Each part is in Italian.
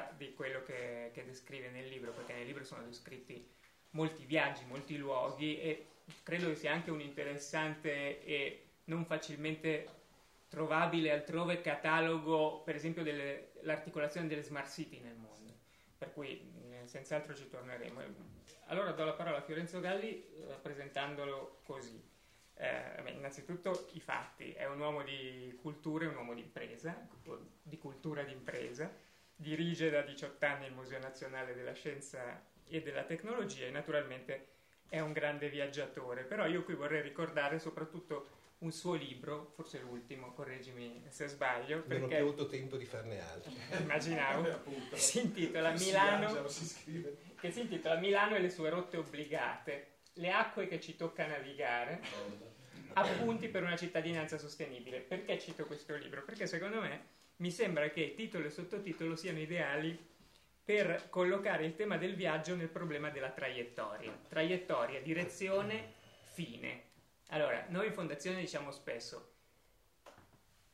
ancora di quello che descrive nel libro, perché nel libro sono descritti molti viaggi, molti luoghi, e credo che sia anche un interessante e non facilmente trovabile altrove catalogo, per esempio, dell'articolazione delle smart city nel mondo, per cui senz'altro ci torneremo. Allora do la parola a Fiorenzo Galli presentandolo così. Innanzitutto i fatti: è un uomo di cultura, un uomo di impresa, di cultura d'impresa, dirige da 18 anni il Museo Nazionale della Scienza e della Tecnologia e naturalmente è un grande viaggiatore. Però io qui vorrei ricordare soprattutto un suo libro, forse l'ultimo, correggimi se sbaglio, perché non ho più avuto tempo di farne altri. Immaginavo. Si intitola Milano, che si intitola Milano e le sue rotte obbligate, le acque che ci tocca navigare, appunti per una cittadinanza sostenibile. Perché cito questo libro? Perché secondo me mi sembra che titolo e sottotitolo siano ideali per collocare il tema del viaggio nel problema della traiettoria. Traiettoria, direzione, fine. Allora, noi in Fondazione diciamo spesso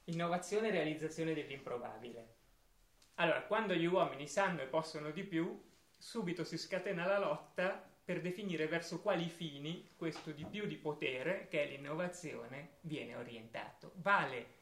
innovazione e realizzazione dell'improbabile. Allora, quando gli uomini sanno e possono di più, subito si scatena la lotta per definire verso quali fini questo di più di potere, che è l'innovazione, viene orientato. Vale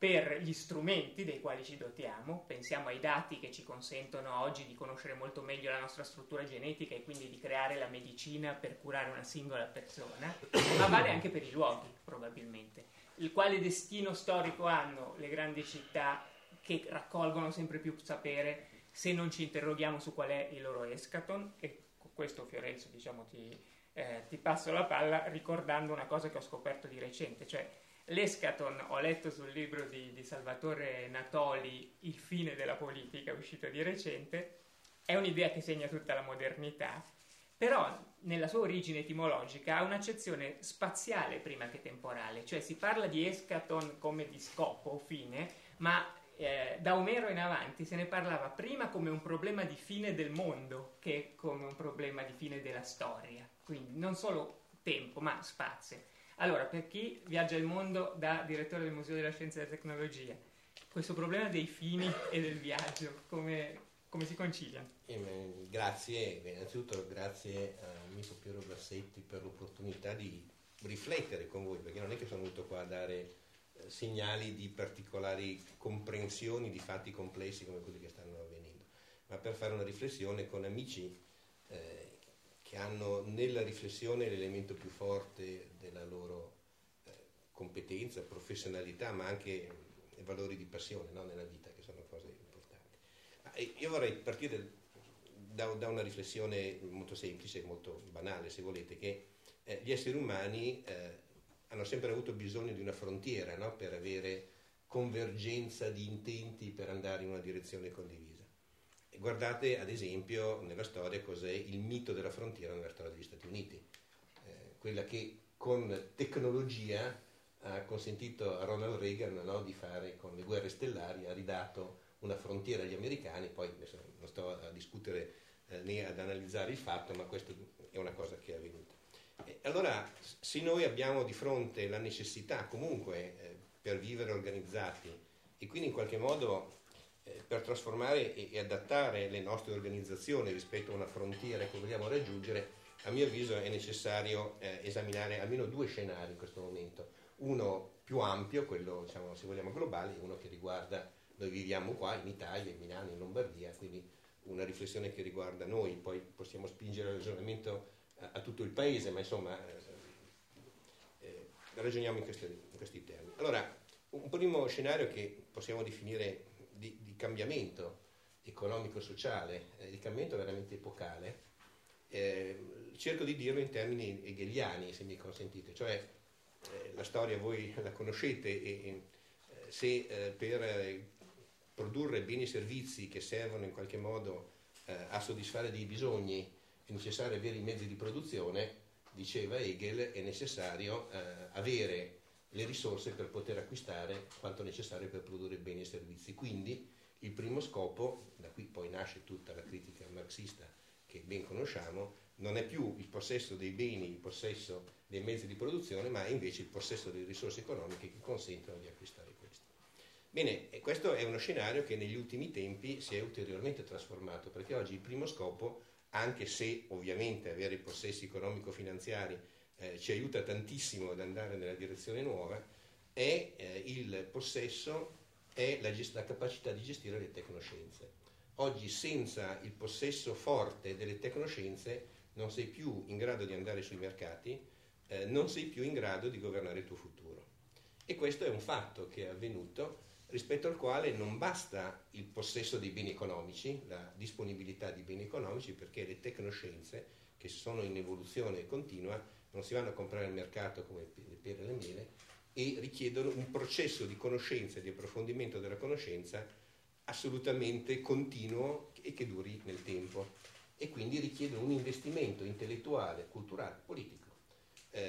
per gli strumenti dei quali ci dotiamo, pensiamo ai dati che ci consentono oggi di conoscere molto meglio la nostra struttura genetica e quindi di creare la medicina per curare una singola persona, ma vale anche per i luoghi, probabilmente. Il quale destino storico hanno le grandi città che raccolgono sempre più sapere se non ci interroghiamo su qual è il loro escaton? E con questo, Fiorenzo, diciamo, ti passo la palla ricordando una cosa che ho scoperto di recente, cioè l'escaton. Ho letto sul libro di Salvatore Natoli Il fine della politica, uscito di recente. È un'idea che segna tutta la modernità, però nella sua origine etimologica ha un'accezione spaziale prima che temporale, cioè si parla di escaton come di scopo o fine, ma da Omero in avanti se ne parlava prima come un problema di fine del mondo che come un problema di fine della storia, quindi non solo tempo ma spazio. Allora, per chi viaggia il mondo da direttore del Museo della Scienza e della Tecnologia, questo problema dei fini e del viaggio come si concilia? Grazie, innanzitutto grazie all'amico Piero Bassetti per l'opportunità di riflettere con voi, perché non è che sono venuto qua a dare segnali di particolari comprensioni di fatti complessi come quelli che stanno avvenendo, ma per fare una riflessione con amici che hanno nella riflessione l'elemento più forte della loro competenza, professionalità, ma anche valori di passione, no? Nella vita, che sono cose importanti. Io vorrei partire da una riflessione molto semplice, molto banale se volete, che gli esseri umani hanno sempre avuto bisogno di una frontiera, no? Per avere convergenza di intenti, per andare in una direzione condivisa. E guardate ad esempio nella storia cos'è il mito della frontiera nella storia degli Stati Uniti, quella che con tecnologia ha consentito a Ronald Reagan, no? Di fare, con le guerre stellari, ha ridato una frontiera agli americani. Poi non sto a discutere né ad analizzare il fatto, ma questa è una cosa che è avvenuta. Allora, se noi abbiamo di fronte la necessità comunque per vivere organizzati e quindi in qualche modo per trasformare e adattare le nostre organizzazioni rispetto a una frontiera che vogliamo raggiungere, a mio avviso è necessario esaminare almeno due scenari in questo momento, uno più ampio, quello diciamo se vogliamo globale, e uno che riguarda, noi viviamo qua in Italia, in Milano, in Lombardia, quindi una riflessione che riguarda noi, poi possiamo spingere il ragionamento a tutto il paese, ma insomma ragioniamo in questi termini. Allora, un primo scenario che possiamo definire di cambiamento economico-sociale, di cambiamento veramente epocale, cerco di dirlo in termini hegeliani, se mi consentite, cioè la storia voi la conoscete, e se per produrre beni e servizi che servono in qualche modo a soddisfare dei bisogni è necessario avere i mezzi di produzione, diceva Hegel, è necessario avere le risorse per poter acquistare quanto necessario per produrre beni e servizi. Quindi il primo scopo, da qui poi nasce tutta la critica marxista che ben conosciamo, non è più il possesso dei beni, il possesso dei mezzi di produzione, ma è invece il possesso delle risorse economiche che consentono di acquistare questo. Bene, e questo è uno scenario che negli ultimi tempi si è ulteriormente trasformato, perché oggi il primo scopo, anche se ovviamente avere i possessi economico-finanziari ci aiuta tantissimo ad andare nella direzione nuova, è il possesso e la capacità di gestire le tecnoscienze. Oggi senza il possesso forte delle tecnoscienze non sei più in grado di andare sui mercati, non sei più in grado di governare il tuo futuro. E questo è un fatto che è avvenuto, rispetto al quale non basta il possesso dei beni economici, la disponibilità di beni economici, perché le tecnoscienze, che sono in evoluzione continua, non si vanno a comprare al mercato come le pere e le mele, e richiedono un processo di conoscenza e di approfondimento della conoscenza assolutamente continuo e che duri nel tempo, e quindi richiedono un investimento intellettuale, culturale, politico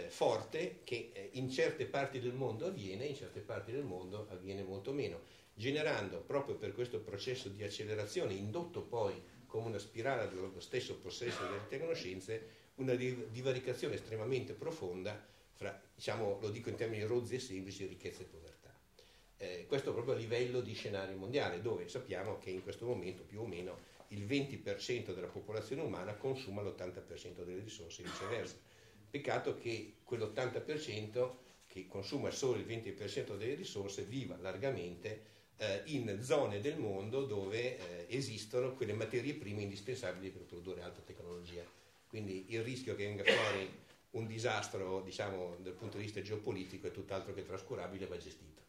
forte, che in certe parti del mondo avviene, in certe parti del mondo avviene molto meno, generando proprio per questo processo di accelerazione indotto poi come una spirale dello stesso possesso delle tecnoscienze, una divaricazione estremamente profonda fra, diciamo, lo dico in termini rozzi e semplici, ricchezza e povertà. Questo proprio a livello di scenario mondiale, dove sappiamo che in questo momento più o meno il 20% della popolazione umana consuma l'80% delle risorse e viceversa. Peccato che quell'80% che consuma solo il 20% delle risorse viva largamente in zone del mondo dove esistono quelle materie prime indispensabili per produrre alta tecnologia. Quindi il rischio che venga fuori un disastro, diciamo, dal punto di vista geopolitico è tutt'altro che trascurabile, va gestito.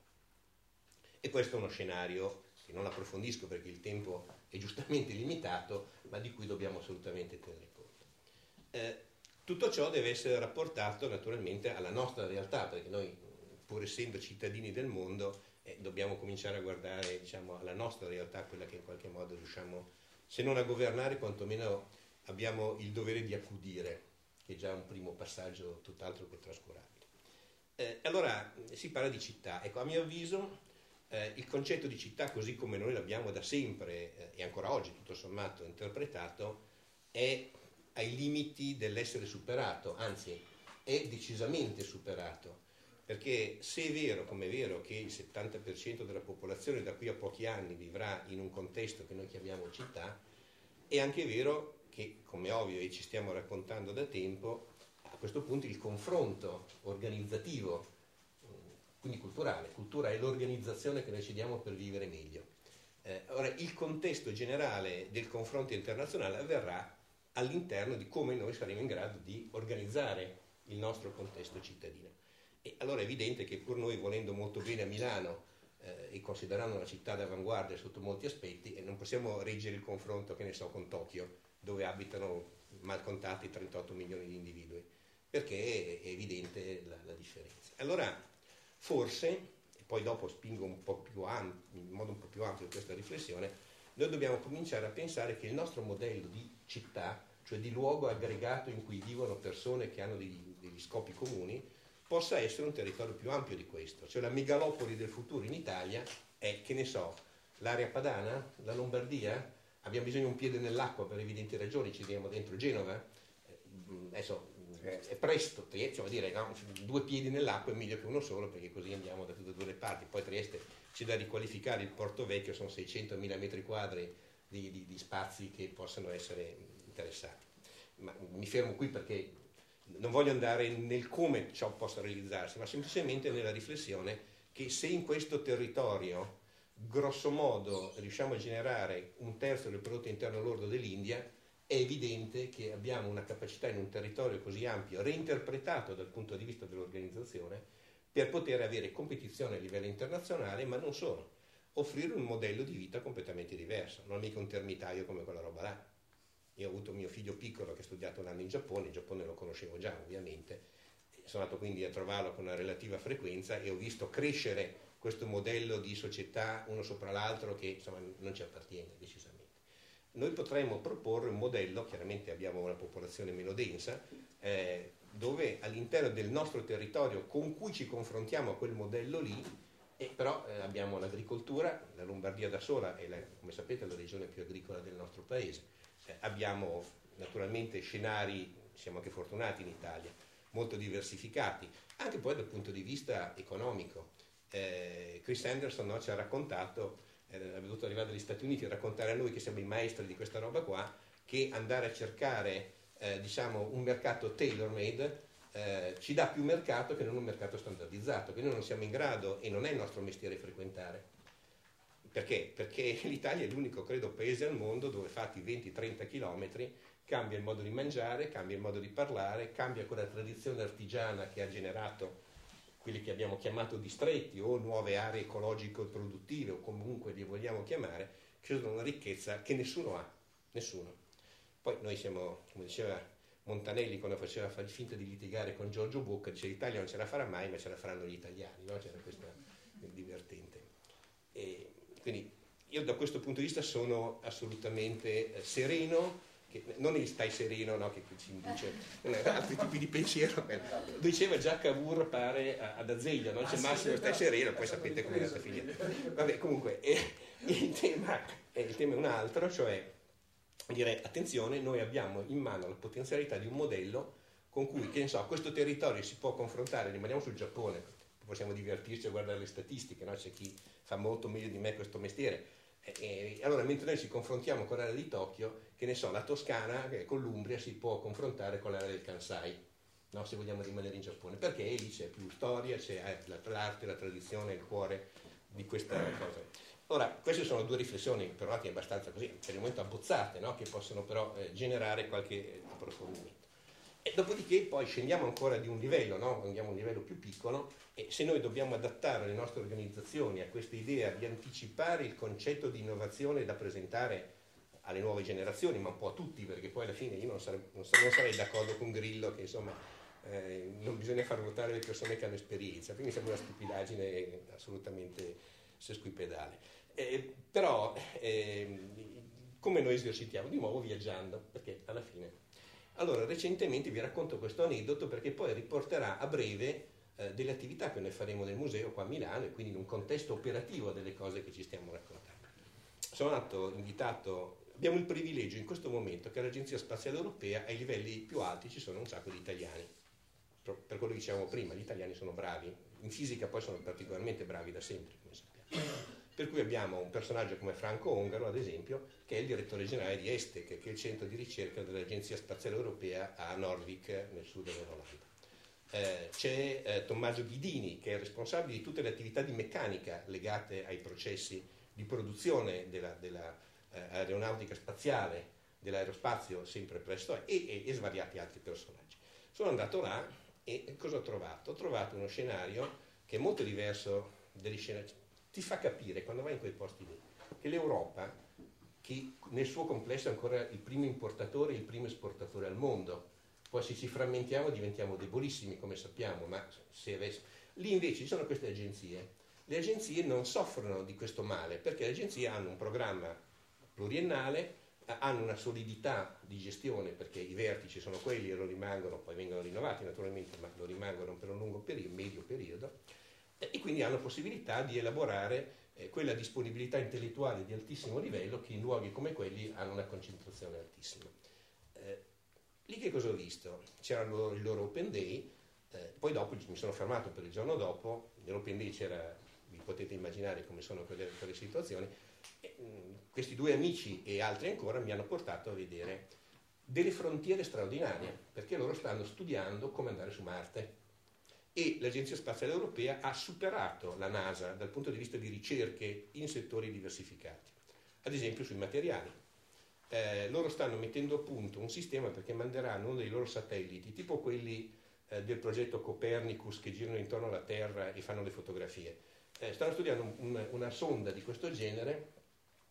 E questo è uno scenario che non approfondisco perché il tempo è giustamente limitato, ma di cui dobbiamo assolutamente tenere conto. Tutto ciò deve essere rapportato naturalmente alla nostra realtà, perché noi, pur essendo cittadini del mondo, dobbiamo cominciare a guardare, diciamo, alla nostra realtà, quella che in qualche modo riusciamo, se non a governare, quantomeno abbiamo il dovere di accudire, che è già un primo passaggio tutt'altro che trascurabile. Allora si parla di città. Ecco, a mio avviso il concetto di città, così come noi l'abbiamo da sempre e ancora oggi tutto sommato interpretato, è ai limiti dell'essere superato, anzi è decisamente superato, perché se è vero, come è vero, che il 70% della popolazione da qui a pochi anni vivrà in un contesto che noi chiamiamo città, è anche vero che, come ovvio e ci stiamo raccontando da tempo, a questo punto il confronto organizzativo, quindi culturale, cultura è l'organizzazione che noi ci diamo per vivere meglio. Ora il contesto generale del confronto internazionale avverrà all'interno di come noi saremo in grado di organizzare il nostro contesto cittadino. E allora è evidente che pur noi volendo molto bene a Milano e considerando una città d'avanguardia sotto molti aspetti, non possiamo reggere il confronto, che ne so, con Tokyo, dove abitano mal contati 38 milioni di individui, perché è evidente la differenza. Allora forse, e poi dopo spingo un po' più in modo un po' più ampio questa riflessione, noi dobbiamo cominciare a pensare che il nostro modello di città, cioè di luogo aggregato in cui vivono persone che hanno degli scopi comuni, possa essere un territorio più ampio di questo. Cioè la megalopoli del futuro in Italia è, che ne so, l'area padana, la Lombardia, abbiamo bisogno di un piede nell'acqua per evidenti ragioni, ci diamo dentro Genova, adesso è presto, Trieste, dire, no, due piedi nell'acqua è meglio che uno solo, perché così andiamo da tutte e due le parti. Poi Trieste c'è da riqualificare, il Porto Vecchio sono 600.000 metri quadri di spazi che possono essere interessanti. Ma mi fermo qui perché non voglio andare nel come ciò possa realizzarsi, ma semplicemente nella riflessione che se in questo territorio grosso modo riusciamo a generare un terzo del prodotto interno lordo dell'India, è evidente che abbiamo una capacità in un territorio così ampio, reinterpretato dal punto di vista dell'organizzazione, per poter avere competizione a livello internazionale, ma non solo, offrire un modello di vita completamente diverso, non è mica un termitaio come quella roba là. Io ho avuto mio figlio piccolo che ha studiato un anno in Giappone lo conoscevo già ovviamente, sono andato quindi a trovarlo con una relativa frequenza e ho visto crescere questo modello di società uno sopra l'altro che insomma non ci appartiene decisamente. Noi potremmo proporre un modello, chiaramente abbiamo una popolazione meno densa, dove all'interno del nostro territorio con cui ci confrontiamo a quel modello lì, però abbiamo l'agricoltura, la Lombardia da sola è, come sapete, la regione più agricola del nostro paese, abbiamo naturalmente scenari, siamo anche fortunati in Italia, molto diversificati, anche poi dal punto di vista economico. Chris Anderson, no, ci ha raccontato, è venuto arrivare dagli Stati Uniti a raccontare a noi che siamo i maestri di questa roba qua, che andare a cercare diciamo un mercato tailor-made ci dà più mercato che non un mercato standardizzato, che noi non siamo in grado e non è il nostro mestiere frequentare. Perché? Perché l'Italia è l'unico, credo, paese al mondo dove fatti 20-30 km cambia il modo di mangiare, cambia il modo di parlare, cambia quella tradizione artigiana che ha generato quelli che abbiamo chiamato distretti o nuove aree ecologico-produttive o comunque li vogliamo chiamare, che sono una ricchezza che nessuno ha, nessuno. Poi noi siamo, come diceva Montanelli quando faceva finta di litigare con Giorgio Bocca, diceva l'Italia non ce la farà mai ma ce la faranno gli italiani, no? C'era questo divertente. E quindi io da questo punto di vista sono assolutamente sereno, che non il stai sereno, no, che ci induce altri tipi di pensiero. Lo diceva già Cavour, pare, ad Azeglio, no? C'è Massimo, stai sereno, poi sapete come è andata a finire. Vabbè, comunque, il tema è un altro, cioè dire, attenzione, noi abbiamo in mano la potenzialità di un modello con cui, che ne so, questo territorio si può confrontare, rimaniamo sul Giappone, possiamo divertirci a guardare le statistiche, no? C'è chi fa molto meglio di me questo mestiere. E allora mentre noi ci confrontiamo con l'area di Tokyo, che ne so, la Toscana con l'Umbria si può confrontare con l'area del Kansai, no? Se vogliamo rimanere in Giappone, perché lì c'è più storia, c'è l'arte, la tradizione, il cuore di questa cosa. Ora, queste sono due riflessioni per un attimo abbastanza così, per il momento abbozzate, no? Che possono però generare qualche approfondimento. E dopodiché poi scendiamo ancora di un livello, no? Andiamo a un livello più piccolo, e se noi dobbiamo adattare le nostre organizzazioni a questa idea di anticipare il concetto di innovazione da presentare alle nuove generazioni, ma un po' a tutti, perché poi alla fine io non sarei d'accordo con Grillo che insomma non bisogna far votare le persone che hanno esperienza, quindi sembra una stupidaggine assolutamente sesquipedale. Però come noi esercitiamo? Di nuovo viaggiando, perché alla fine... Allora, recentemente vi racconto questo aneddoto perché poi riporterà a breve delle attività che noi faremo nel museo qua a Milano e quindi in un contesto operativo delle cose che ci stiamo raccontando. Sono stato invitato, abbiamo il privilegio in questo momento che l'Agenzia Spaziale Europea ai livelli più alti ci sono un sacco di italiani. Per quello che dicevamo prima, gli italiani sono bravi, in fisica poi sono particolarmente bravi da sempre, come sappiamo. Per cui abbiamo un personaggio come Franco Ungaro, ad esempio, che è il direttore generale di ESTEC, che è il centro di ricerca dell'Agenzia Spaziale Europea a Norvik, nel sud dell'Olanda. C'è Tommaso Ghidini, che è responsabile di tutte le attività di meccanica legate ai processi di produzione dell'aeronautica spaziale, dell'aerospazio, sempre presto, e svariati altri personaggi. Sono andato là e cosa ho trovato? Ho trovato uno scenario che è molto diverso dagli scenari. Ti fa capire, quando vai in quei posti lì, che l'Europa, che nel suo complesso è ancora il primo importatore e il primo esportatore al mondo, poi se ci frammentiamo diventiamo debolissimi, come sappiamo, ma se avessimo... Lì invece ci sono queste agenzie. Le agenzie non soffrono di questo male, perché le agenzie hanno un programma pluriennale, hanno una solidità di gestione, perché i vertici sono quelli e lo rimangono, poi vengono rinnovati naturalmente, ma lo rimangono per un lungo periodo, medio periodo, e quindi hanno possibilità di elaborare quella disponibilità intellettuale di altissimo livello che in luoghi come quelli hanno una concentrazione altissima. Lì che cosa ho visto? C'erano il loro open day, poi dopo mi sono fermato per il giorno dopo, nell'open day c'era, vi potete immaginare come sono quelle situazioni, questi due amici e altri ancora mi hanno portato a vedere delle frontiere straordinarie, perché loro stanno studiando come andare su Marte. E l'Agenzia Spaziale Europea ha superato la NASA dal punto di vista di ricerche in settori diversificati, ad esempio sui materiali. Loro stanno mettendo a punto un sistema perché manderanno uno dei loro satelliti, tipo quelli del progetto Copernicus che girano intorno alla Terra e fanno le fotografie. Stanno studiando una sonda di questo genere,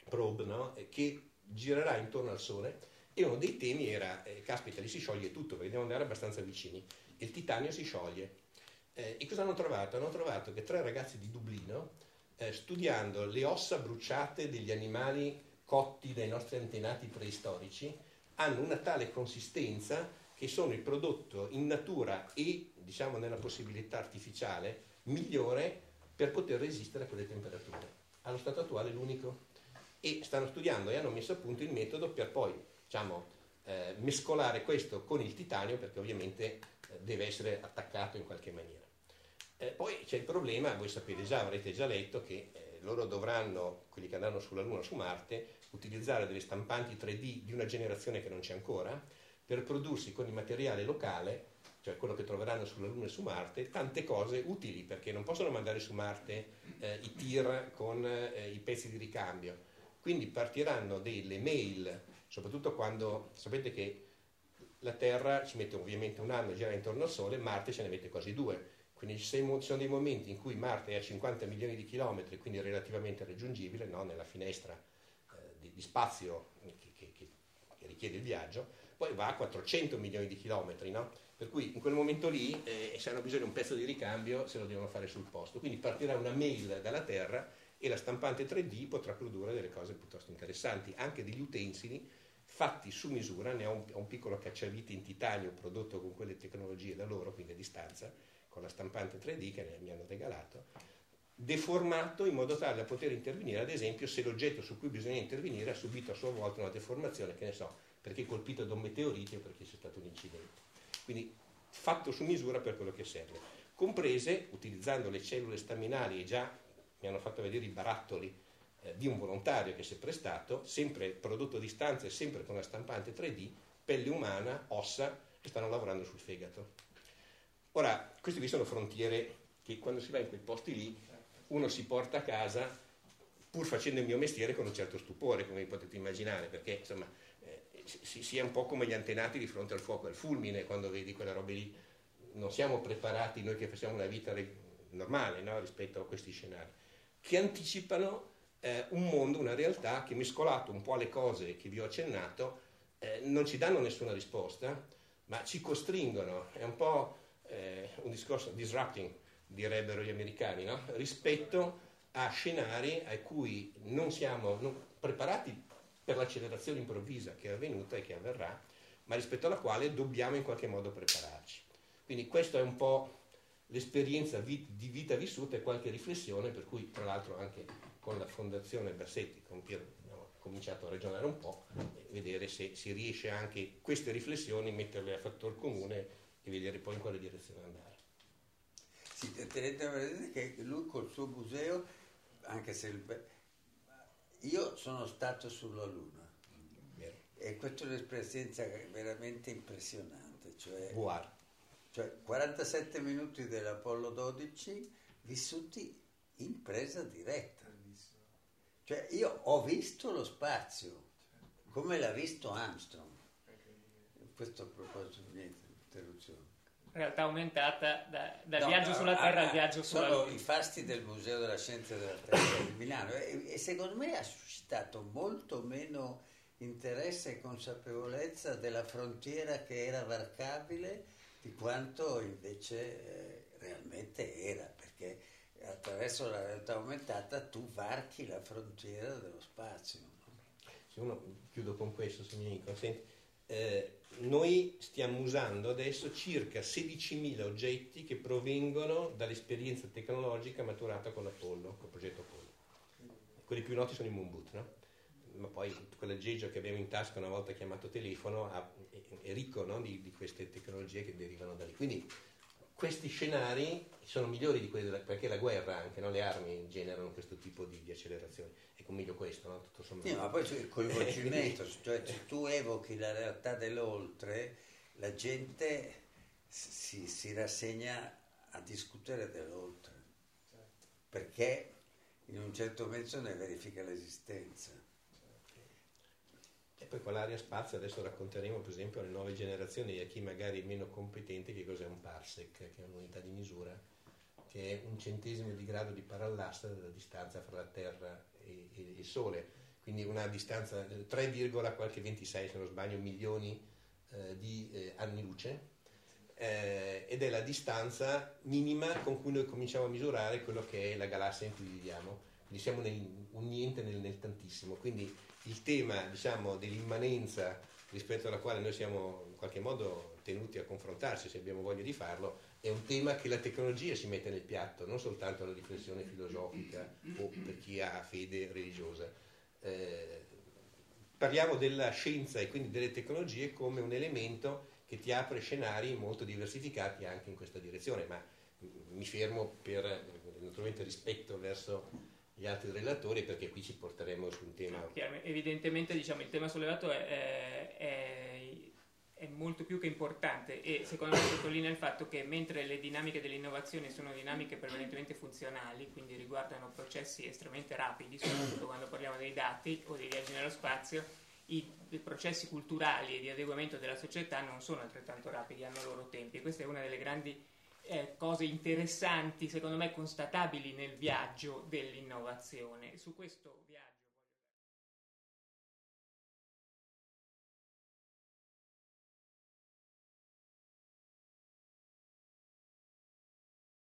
probe, no? Che girerà intorno al Sole, e uno dei temi era, caspita, lì si scioglie tutto, perché devono andare abbastanza vicini, il titanio si scioglie. E cosa hanno trovato? Hanno trovato che tre ragazzi di Dublino, studiando le ossa bruciate degli animali cotti dai nostri antenati preistorici, hanno una tale consistenza che sono il prodotto in natura e, diciamo, nella possibilità artificiale migliore per poter resistere a quelle temperature. Allo stato attuale è l'unico. E stanno studiando e hanno messo a punto il metodo per poi, diciamo, mescolare questo con il titanio, perché ovviamente deve essere attaccato in qualche maniera. Poi c'è il problema, voi sapete già, avrete già letto, che loro dovranno, quelli che andranno sulla Luna o su Marte, utilizzare delle stampanti 3D di una generazione che non c'è ancora, per prodursi con il materiale locale, cioè quello che troveranno sulla Luna e su Marte, tante cose utili, perché non possono mandare su Marte i tir con i pezzi di ricambio. Quindi partiranno delle mail, soprattutto quando sapete che la Terra ci mette ovviamente un anno a girare intorno al Sole, Marte ce ne mette quasi 2. Quindi ci sono dei momenti in cui Marte è a 50 milioni di chilometri, quindi relativamente raggiungibile, no? Nella finestra di spazio che richiede il viaggio, poi va a 400 milioni di chilometri, no? Per cui in quel momento lì, se hanno bisogno di un pezzo di ricambio, se lo devono fare sul posto. Quindi partirà una mail dalla Terra e la stampante 3D potrà produrre delle cose piuttosto interessanti, anche degli utensili fatti su misura. Ne ho un piccolo cacciavite in titanio prodotto con quelle tecnologie da loro, quindi a distanza, con la stampante 3D che mi hanno regalato, deformato in modo tale da poter intervenire, ad esempio, se l'oggetto su cui bisogna intervenire ha subito a sua volta una deformazione, che ne so, perché è colpito da un meteorite o perché c'è stato un incidente. Quindi fatto su misura per quello che serve, comprese, utilizzando le cellule staminali, e già mi hanno fatto vedere i barattoli di un volontario che si è prestato, sempre prodotto a distanza e sempre con la stampante 3D, pelle umana, ossa, che stanno lavorando sul fegato. Ora, queste qui sono frontiere che quando si va in quei posti lì uno si porta a casa, pur facendo il mio mestiere, con un certo stupore, come potete immaginare, perché insomma si è un po' come gli antenati di fronte al fuoco e al fulmine, quando vedi quella roba lì. Non siamo preparati noi che facciamo una vita normale, no? Rispetto a questi scenari, che anticipano un mondo, una realtà che, mescolato un po' alle cose che vi ho accennato, non ci danno nessuna risposta, ma ci costringono. È un po' un discorso disrupting, direbbero gli americani, no? Rispetto a scenari a cui non siamo preparati per l'accelerazione improvvisa che è avvenuta e che avverrà, ma rispetto alla quale dobbiamo in qualche modo prepararci. Quindi questa è un po' l'esperienza di vita vissuta e qualche riflessione, per cui tra l'altro anche con la Fondazione Bassetti, con Piero, abbiamo cominciato a ragionare un po' e vedere se si riesce anche queste riflessioni metterle a fattor comune e vedere poi in quale direzione andare. Sì, tenete presente che lui col suo museo, anche se io sono stato sulla Luna, vero. E questa è un'esperienza veramente impressionante, cioè 47 minuti dell'Apollo 12 vissuti in presa diretta. Cioè io ho visto lo spazio come l'ha visto Armstrong. Questo a proposito di niente. Realtà aumentata dal viaggio sulla Terra al viaggio sulla Luna. Sono i fasti del Museo della Scienza e della Tecnologia di Milano e secondo me ha suscitato molto meno interesse e consapevolezza della frontiera che era varcabile di quanto invece realmente era, perché attraverso la realtà aumentata tu varchi la frontiera dello spazio. Se uno, chiudo con questo, se mi consente. Noi stiamo usando adesso circa 16.000 oggetti che provengono dall'esperienza tecnologica maturata con Apollo, col progetto Apollo. Quelli più noti sono i Moonboot, no? Ma poi quell'aggeggio che abbiamo in tasca una volta chiamato telefono è ricco, no? di queste tecnologie che derivano da lì. Quindi questi scenari sono migliori di quelli perché la guerra anche, no? Le armi generano questo tipo di accelerazioni. Ecco, meglio questo, no? Tutto sommato. Sì, ma poi c'è il coinvolgimento, cioè se tu evochi la realtà dell'oltre, la gente si rassegna a discutere dell'oltre, perché in un certo mezzo ne verifica l'esistenza. E poi con l'area spazio adesso racconteremo, per esempio, alle nuove generazioni e a chi magari è meno competente che cos'è un parsec, che è un'unità di misura, che è 1/100 di grado di parallassa della distanza fra la Terra e il Sole, quindi una distanza 3,26 se non sbaglio milioni di anni luce, ed è la distanza minima con cui noi cominciamo a misurare quello che è la galassia in cui viviamo. Quindi siamo un niente nel tantissimo, quindi il tema, diciamo, dell'immanenza, rispetto alla quale noi siamo in qualche modo tenuti a confrontarci se abbiamo voglia di farlo, è un tema che la tecnologia si mette nel piatto, non soltanto la riflessione filosofica o per chi ha fede religiosa. Parliamo della scienza e quindi delle tecnologie come un elemento che ti apre scenari molto diversificati anche in questa direzione, ma mi fermo per naturalmente rispetto verso gli altri relatori, perché qui ci porteremo su un tema. Evidentemente, diciamo, il tema sollevato è molto più che importante, e secondo me sottolinea il fatto che mentre le dinamiche dell'innovazione sono dinamiche prevalentemente funzionali, quindi riguardano processi estremamente rapidi, soprattutto quando parliamo dei dati o dei viaggi nello spazio, i processi culturali e di adeguamento della società non sono altrettanto rapidi, hanno i loro tempi, e questa è una delle grandi cose interessanti, secondo me constatabili nel viaggio dell'innovazione. Su questo viaggio